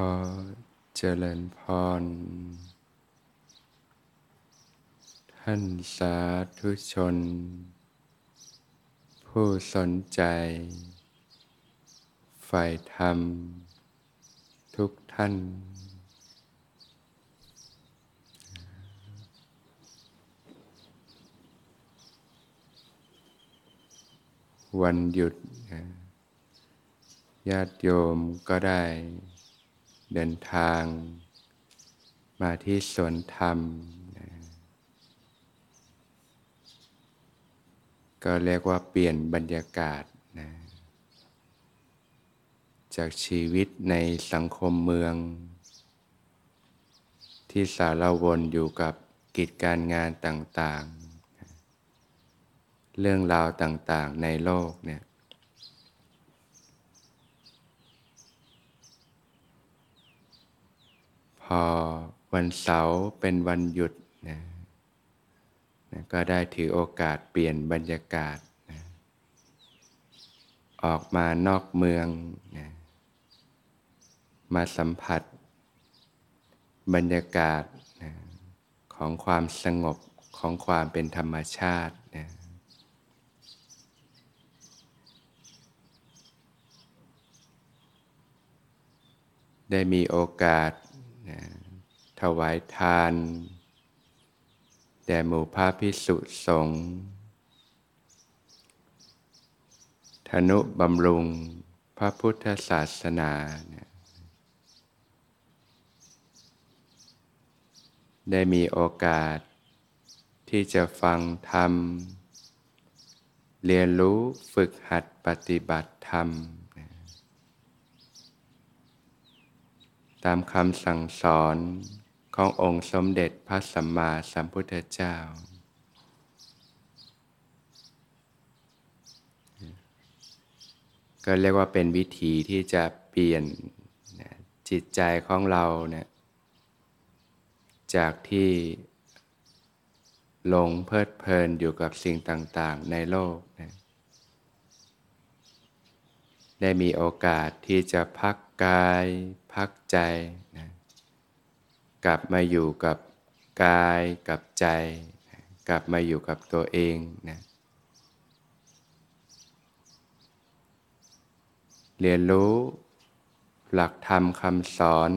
รเจริญพรท่านสาธุชนผู้สนใจใฝ่ธรรมทุกท่านวันหยุดญาติโยมก็ได้เดินทางมาที่สวนธรรมก็เรียกว่าเปลี่ยนบรรยากาศจากชีวิตในสังคมเมืองที่สารวนอยู่กับกิจการงานต่างๆเรื่องราวต่างๆในโลกเนี่ยพอวันเสาร์เป็นวันหยุดก็ได้ถือโอกาสเปลี่ยนบรรยากาศออกมานอกเมืองมาสัมผัสบรรยากาศของความสงบของความเป็นธรรมชาติได้มีโอกาสถวายทานแด่หมู่พระภิกษุสงฆ์ธนุบำรุงพระพุทธศาสนาได้มีโอกาสที่จะฟังธรรมเรียนรู้ฝึกหัดปฏิบัติธรรมตามคำสั่งสอนขององค์สมเด็จพระสัมมาสัมพุทธเจ้าก็เรียกว่าเป็นวิธีที่จะเปลี่ยนจิตใจของเราเนี่ยจากที่หลงเพลิดเพลินอยู่กับสิ่งต่างๆในโลกนะได้มีโอกาสที่จะพักกายพักใจนะกลับมาอยู่กับกายกับใจกลับมาอยู่กับตัวเองนะเรียนรู้หลักธรรมคำสอน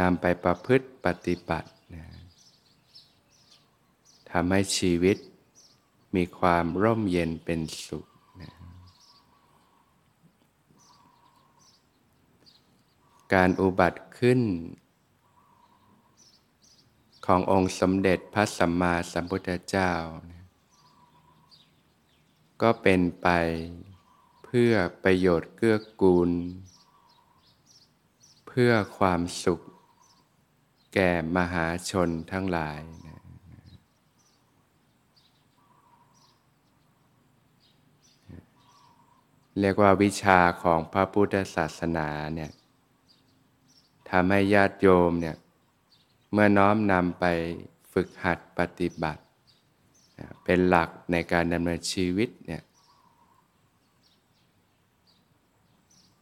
นำไปประพฤติปฏิบัตินะทำให้ชีวิตมีความร่มเย็นเป็นสุขนะการอุบัติขึ้นขององค์สมเด็จพระสัมมาสัมพุทธเจ้าก็เป็นไปเพื่อประโยชน์เกื้อกูลเพื่อความสุขแก่มหาชนทั้งหลายเรียกว่าวิชาของพระพุทธศาสนาเนี่ยทำให้ญาติโยมเนี่ยเมื่อน้อมนำไปฝึกหัดปฏิบัติเป็นหลักในการดำเนินชีวิตเนี่ย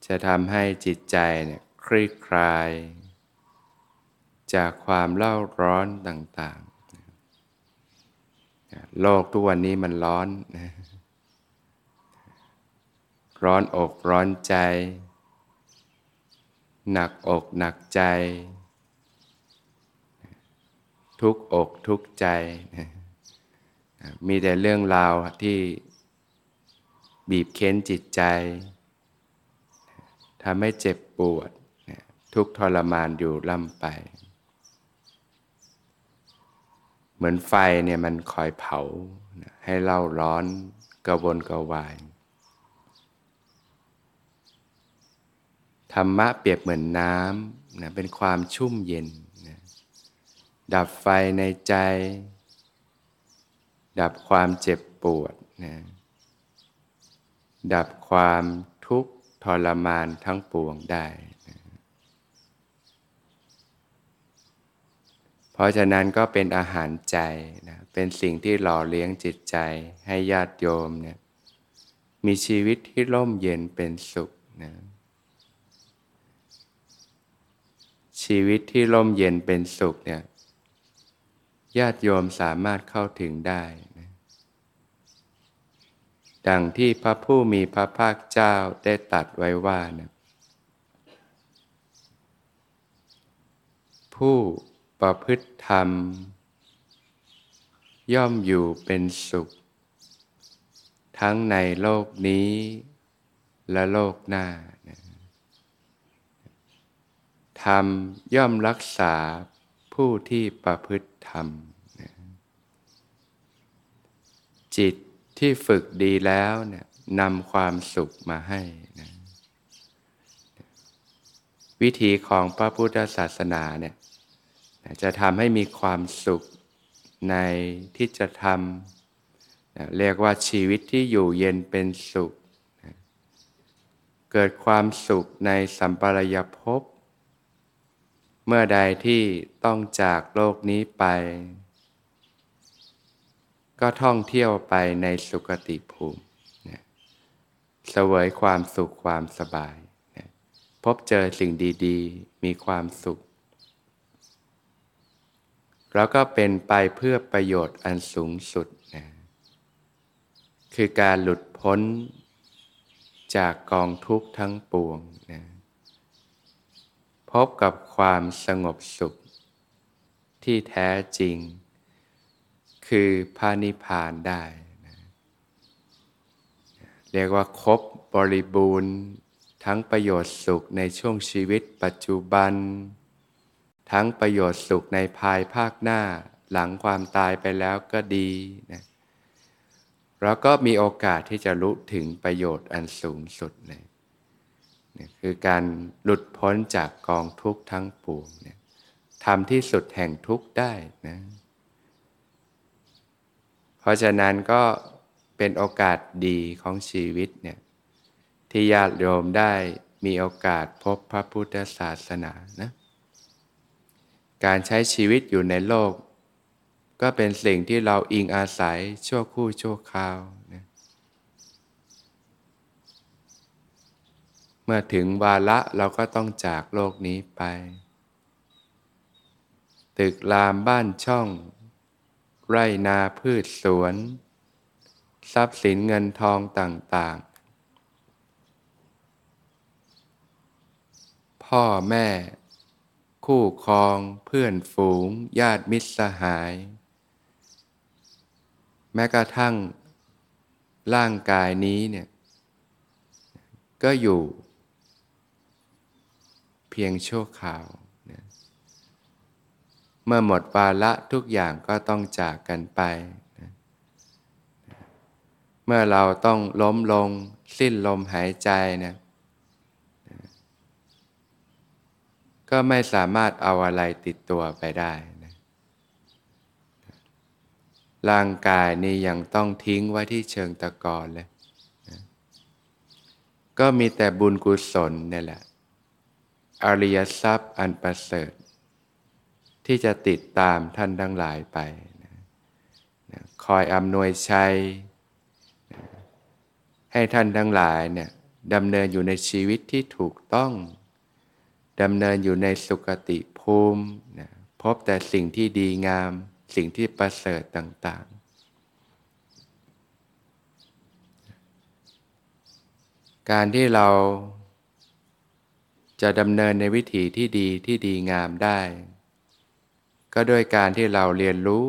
จะทำให้จิตใจเนี่ยคลี่คลายจากความเล่าร้อนต่างๆโลกทุกวันนี้มันร้อนร้อนอกร้อนใจหนักอกหนักใจทุกอกทุกใจมีแต่เรื่องราวที่บีบเค้นจิตใจทำให้เจ็บปวดทุกทรมานอยู่ล่ำไปเหมือนไฟเนี่ยมันคอยเผาให้เล่าร้อนกระวนกระวายธรรมะเปรียบเหมือนน้ำนะเป็นความชุ่มเย็นดับไฟในใจดับความเจ็บปวดนะดับความทุกข์ทรมานทั้งปวงได้นะเพราะฉะนั้นก็เป็นอาหารใจนะเป็นสิ่งที่หล่อเลี้ยงจิตใจให้ญาติโยมเนี่ยมีชีวิตที่ร่มเย็นเป็นสุขนะ ชีวิตที่ร่มเย็นเป็นสุขเนี่ยญาติโยมสามารถเข้าถึงได้นะดังที่พระผู้มีพระภาคเจ้าได้ตรัสไว้ว่านะผู้ประพฤติธรรมย่อมอยู่เป็นสุขทั้งในโลกนี้และโลกหน้านะธรรมย่อมรักษาผู้ที่ประพฤติธรรมนะจิตที่ฝึกดีแล้วเนี่ยนำความสุขมาให้นะวิธีของพระพุทธศาสนาเนี่ยจะทำให้มีความสุขในที่จะทำนะเรียกว่าชีวิตที่อยู่เย็นเป็นสุขนะเกิดความสุขในสัมปรายภพเมื่อใดที่ต้องจากโลกนี้ไปก็ท่องเที่ยวไปในสุคติภูมินะเสวยความสุขความสบายนะพบเจอสิ่งดีๆมีความสุขแล้วก็เป็นไปเพื่อประโยชน์อันสูงสุดนะคือการหลุดพ้นจากกองทุกข์ทั้งปวงนะพบกับความสงบสุขที่แท้จริงคือพระนิพพานได้นะเรียกว่าครบบริบูรณ์ทั้งประโยชน์สุขในช่วงชีวิตปัจจุบันทั้งประโยชน์สุขในภายภาคหน้าหลังความตายไปแล้วก็ดีนะแล้วก็มีโอกาสที่จะรู้ถึงประโยชน์อันสูงสุดนะคือการหลุดพ้นจากกองทุกข์ทั้งปวงเนี่ยทำที่สุดแห่งทุกข์ได้นะเพราะฉะนั้นก็เป็นโอกาสดีของชีวิตเนี่ยที่ญาติโยมได้มีโอกาสพบพระพุทธศาสนานะการใช้ชีวิตอยู่ในโลกก็เป็นสิ่งที่เราอิงอาศัยชั่วครู่ชั่วคราวนะเมื่อถึงวาระเราก็ต้องจากโลกนี้ไปตึกรามบ้านช่องไร่นาพืชสวนทรัพย์สินเงินทองต่างๆพ่อแม่คู่ครองเพื่อนฝูงญาติมิตรสหายแม้กระทั่งร่างกายนี้เนี่ยก็อยู่เพียงชั่วคราวนะเมื่อหมดวาระทุกอย่างก็ต้องจากกันไปนะเมื่อเราต้องล้มลงสิ้นลมหายใจนะก็ไม่สามารถเอาอะไรติดตัวไปได้นะร่างกายนี้ยังต้องทิ้งไว้ที่เชิงตะกอนเลยก็มีแต่บุญกุศลเนี่ยแหละอริยทรัพย์อันประเสริฐที่จะติดตามท่านทั้งหลายไปนะนะคอยอำนวยชัยนะให้ท่านทั้งหลายเนี่ยดำเนินอยู่ในชีวิตที่ถูกต้องดำเนินอยู่ในสุคติภูมินะพบแต่สิ่งที่ดีงามสิ่งที่ประเสริฐต่างๆการที่เราจะดำเนินในวิถีที่ดีงามได้ก็ด้วยการที่เราเรียนรู้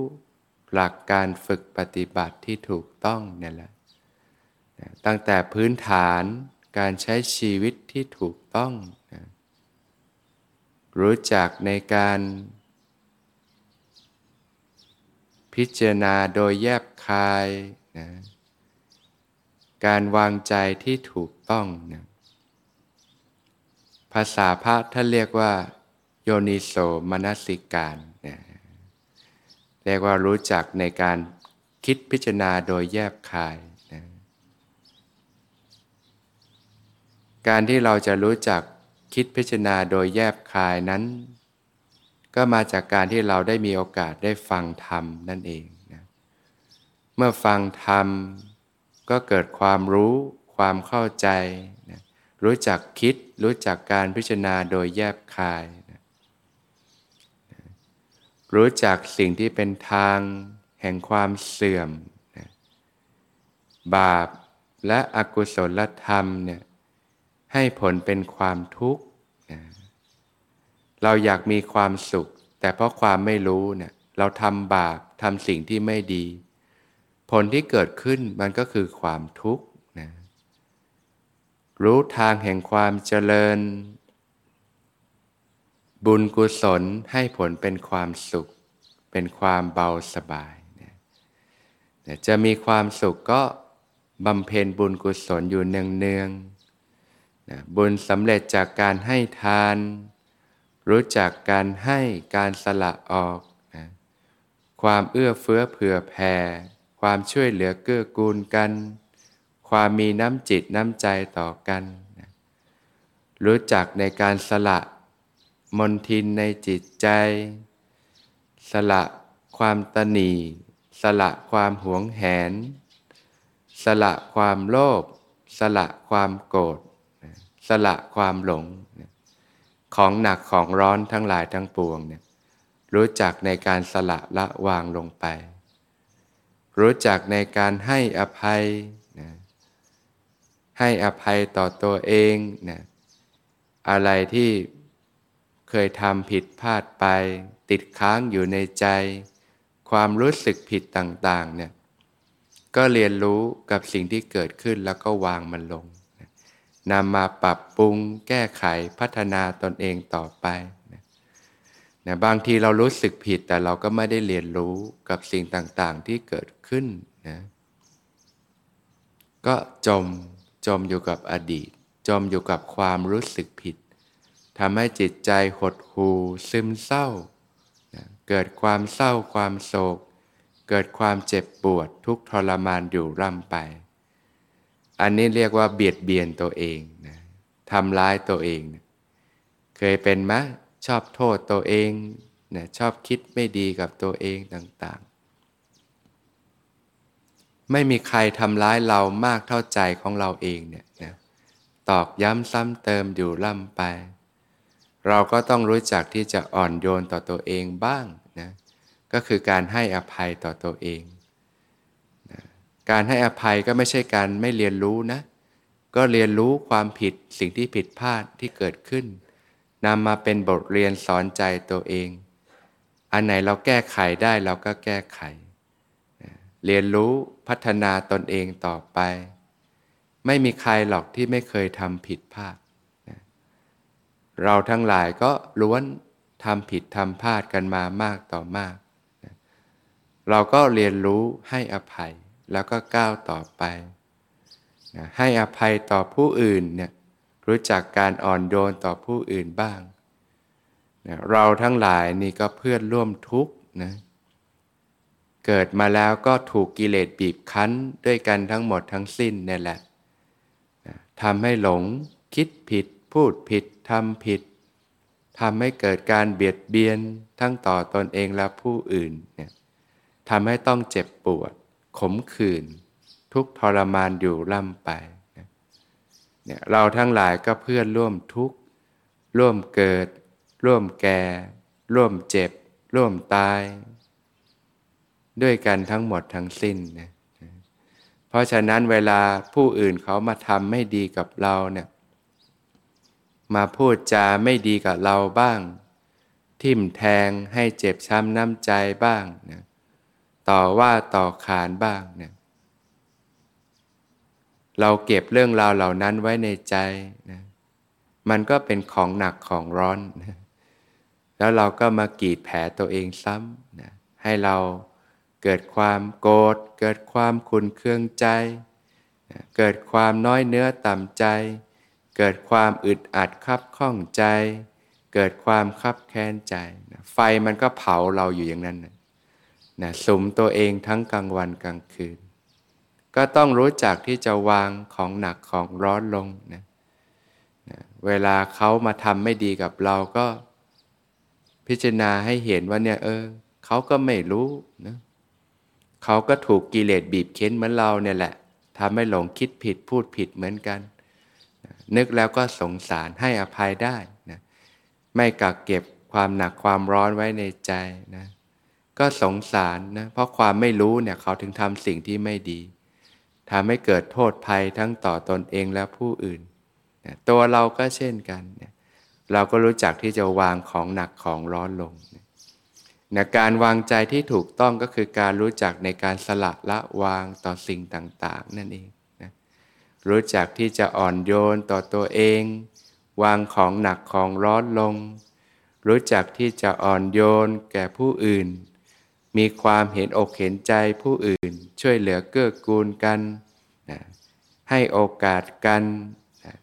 หลักการฝึกปฏิบัติที่ถูกต้องนี่แหละตั้งแต่พื้นฐานการใช้ชีวิตที่ถูกต้องรู้จักในการพิจารณาโดยแยบคายนะการวางใจที่ถูกต้องนะภาษาพระท่านเรียกว่าโยนิโสมนสิการนะเรียกว่ารู้จักในการคิดพิจารณาโดยแยบคายนะการที่เราจะรู้จักคิดพิจารณาโดยแยบคายนั้นก็มาจากการที่เราได้มีโอกาสได้ฟังธรรมนั่นเองนะเมื่อฟังธรรมก็เกิดความรู้ความเข้าใจนะรู้จักคิดรู้จักการพิจารณาโดยแยบคายนะ รู้จักสิ่งที่เป็นทางแห่งความเสื่อมนะบาปและอกุศลธรรมเนี่ยให้ผลเป็นความทุกข์นะเราอยากมีความสุขแต่เพราะความไม่รู้เนี่ยเราทำบาปทำสิ่งที่ไม่ดีผลที่เกิดขึ้นมันก็คือความทุกข์นะรู้ทางแห่งความเจริญบุญกุศลให้ผลเป็นความสุขเป็นความเบาสบายนะจะมีความสุขก็บำเพ็ญบุญกุศลอยู่เนืองๆนะบุญสำเร็จจากการให้ทานรู้จักการให้การสละออกนะความเอื้อเฟื้อเผื่อแผ่ความช่วยเหลือเกื้อกูลกันความมีน้ำจิตน้ำใจต่อกันนะรู้จักในการสละมนทินในจิตใจสละความตนีสละความหวงแหนสละความโลภสละความโกรธสละความหลงของหนักของร้อนทั้งหลายทั้งปวงเนี่ยรู้จักในการสละละวางลงไปรู้จักในการให้อภัยนะให้อภัยต่อตัวเองนะอะไรที่เคยทำผิดพลาดไปติดค้างอยู่ในใจความรู้สึกผิดต่างๆเนี่ยก็เรียนรู้กับสิ่งที่เกิดขึ้นแล้วก็วางมันลงนะนำมาปรับปรุงแก้ไขพัฒนาตนเองต่อไปนะนะบางทีเรารู้สึกผิดแต่เราก็ไม่ได้เรียนรู้กับสิ่งต่างๆที่เกิดขึ้นนะก็จมอยู่กับอดีตจมอยู่กับความรู้สึกผิดทำให้จิตใจหดหู่ซึมเศร้านะเกิดความเศร้าความโศกเกิดความเจ็บปวดทุกข์ทรมานอยู่ร่ำไปอันนี้เรียกว่าเบียดเบียนตัวเองนะทำร้ายตัวเองนะเคยเป็นไหมชอบโทษตัวเองนะชอบคิดไม่ดีกับตัวเองต่างๆไม่มีใครทำร้ายเรามากเท่าใจของเราเองเนี่ยนะตอกย้ำซ้ำเติมอยู่ร่ำไปเราก็ต้องรู้จักที่จะอ่อนโยนต่อตัวเองบ้างนะก็คือการให้อภัยต่อตัวเองนะการให้อภัยก็ไม่ใช่การไม่เรียนรู้นะก็เรียนรู้ความผิดสิ่งที่ผิดพลาดที่เกิดขึ้นนำมาเป็นบทเรียนสอนใจตัวเองอันไหนเราแก้ไขได้เราก็แก้ไขนะเรียนรู้พัฒนาตนเองต่อไปไม่มีใครหรอกที่ไม่เคยทำผิดพลาดเราทั้งหลายก็ล้วนทำผิดทำพลาดกันมามากต่อมากนะเราก็เรียนรู้ให้อภัยแล้วก็ก้าวต่อไปนะให้อภัยต่อผู้อื่นเนี่ยรู้จักการอ่อนโยนต่อผู้อื่นบ้างนะเราทั้งหลายนี่ก็เพื่อนร่วมทุกข์นะเกิดมาแล้วก็ถูกกิเลสบีบคั้นด้วยกันทั้งหมดทั้งสิ้นนี่แหละนะทำให้หลงคิดผิดพูดผิดทำผิดทำให้เกิดการเบียดเบียนทั้งต่อตนเองและผู้อื่นเนี่ยทำให้ต้องเจ็บปวดขมขื่นทุกข์ทรมานอยู่ร่ำไปเนี่ยเราทั้งหลายก็เพื่อนร่วมทุกข์ร่วมเกิดร่วมแก่ร่วมเจ็บร่วมตายด้วยกันทั้งหมดทั้งสิ้นนะเพราะฉะนั้นเวลาผู้อื่นเขามาทำไม่ดีกับเราเนี่ยมาพูดจาไม่ดีกับเราบ้างทิ่มแทงให้เจ็บช้ำน้ำใจบ้างนะต่อว่าต่อขานบ้างนะเราเก็บเรื่องราวเหล่านั้นไว้ในใจนะมันก็เป็นของหนักของร้อนนะแล้วเราก็มากรีดแผลตัวเองซ้ำนะให้เราเกิดความโกรธเกิดความขุ่นเคืองใจนะเกิดความน้อยเนื้อต่ำใจเกิดความอึดอัดคับข้องใจเกิดความคับแค้นใจนะไฟมันก็เผาเราอยู่อย่างนั้นนะสุมตัวเองทั้งกลางวันกลางคืนก็ต้องรู้จักที่จะวางของหนักของร้อนลงนะนะเวลาเขามาทำไม่ดีกับเราก็พิจารณาให้เห็นว่าเนี่ยเขาก็ไม่รู้นะเขาก็ถูกกิเลสบีบเค้นเหมือนเราเนี่ยแหละทำให้หลงคิดผิดพูดผิดเหมือนกันนึกแล้วก็สงสารให้อภัยได้นะไม่กักเก็บความหนักความร้อนไว้ในใจนะ ก็สงสารนะเพราะความไม่รู้เนี่ยเขาถึงทำสิ่งที่ไม่ดีทำให้เกิดโทษภัยทั้งต่อตนเองและผู้อื่นนะตัวเราก็เช่นกันนะเราก็รู้จักที่จะวางของหนักของร้อนลงนะนะการวางใจที่ถูกต้องก็คือการรู้จักในการสละละวางต่อสิ่งต่างๆนั่นเองนะรู้จักที่จะอ่อนโยนต่อตัวเองวางของหนักของร้อนลงรู้จักที่จะอ่อนโยนแก่ผู้อื่นมีความเห็นอกเห็นใจผู้อื่นช่วยเหลือเกื้อกูลกันนะให้โอกาสกันนะ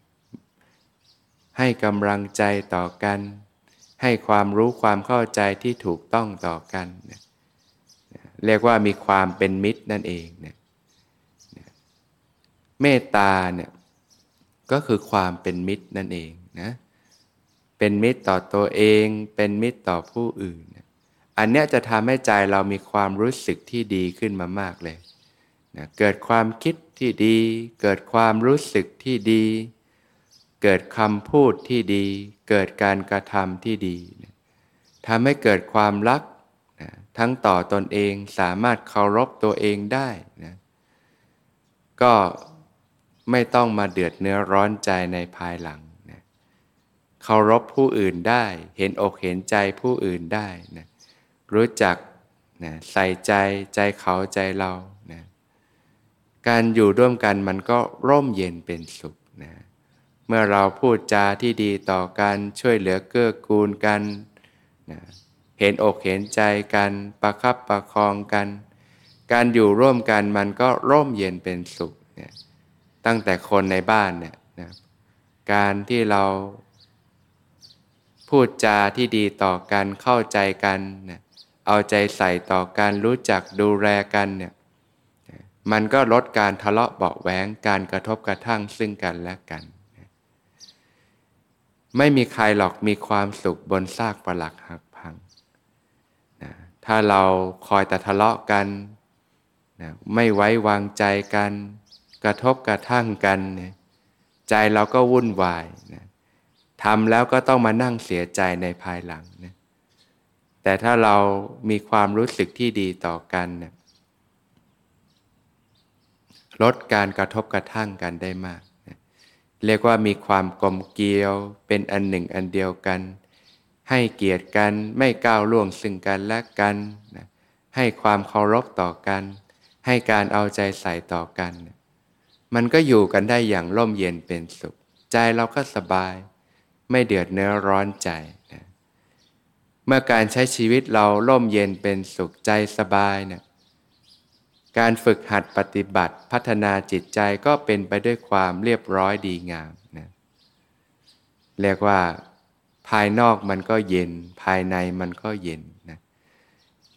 ให้กำลังใจต่อกันให้ความรู้ความเข้าใจที่ถูกต้องต่อกันนะเรียกว่ามีความเป็นมิตรนั่นเองนะเมตตาเนี่ยก็คือความเป็นมิตรนั่นเองนะเป็นมิตรต่อตัวเองเป็นมิตรต่อผู้อื่นอันเนี้ยจะทำให้ใจเรามีความรู้สึกที่ดีขึ้นมามากเลยนะเกิดความคิดที่ดีเกิดความรู้สึกที่ดีเกิดคำพูดที่ดีเกิดการกระทำที่ดีนะทำให้เกิดความรักนะทั้งต่อตนเองสามารถเคารพตัวเองได้นะก็ไม่ต้องมาเดือดเนื้อร้อนใจในภายหลังนะเคารพผู้อื่นได้เห็นอกเห็นใจผู้อื่นได้นะรู้จักนะใส่ใจใจเขาใจเรานะการอยู่ร่วมกันมันก็ร่มเย็นเป็นสุขนะเมื่อเราพูดจาที่ดีต่อกันช่วยเหลือเกื้อกูลกันนะเห็นอกเห็นใจกันประคับประคองกันการอยู่ร่วมกันมันก็ร่มเย็นเป็นสุขนะตั้งแต่คนในบ้านเนี่ยนะการที่เราพูดจาที่ดีต่อกันเข้าใจกันนะเอาใจใส่ต่อกันรู้จักดูแลกันเนี่ยมันก็ลดการทะเลาะเบาะแว้งการกระทบกระทั่งซึ่งกันและกันไม่มีใครหรอกมีความสุขบนซากปรักหักพังนะถ้าเราคอยแต่ทะเลาะกันนะไม่ไว้วางใจกันกระทบกระทั่งกันเนี่ยใจเราก็วุ่นวายนะทำแล้วก็ต้องมานั่งเสียใจในภายหลังนะแต่ถ้าเรามีความรู้สึกที่ดีต่อกันนะลดการกระทบกระทั่งกันได้มากนะเรียกว่ามีความกลมเกลียวเป็นอันหนึ่งอันเดียวกันให้เกียรติกันไม่ก้าวล่วงซึ่งกันและกันนะให้ความเคารพต่อกันให้การเอาใจใส่ต่อกันนะมันก็อยู่กันได้อย่างร่มเย็นเป็นสุขใจเราก็สบายไม่เดือดเนื้อร้อนใจนะเมื่อการใช้ชีวิตเราร่มเย็นเป็นสุขใจสบายนะการฝึกหัดปฏิบัติพัฒนาจิตใจก็เป็นไปด้วยความเรียบร้อยดีงามนะเรียกว่าภายนอกมันก็เย็นภายในมันก็เย็น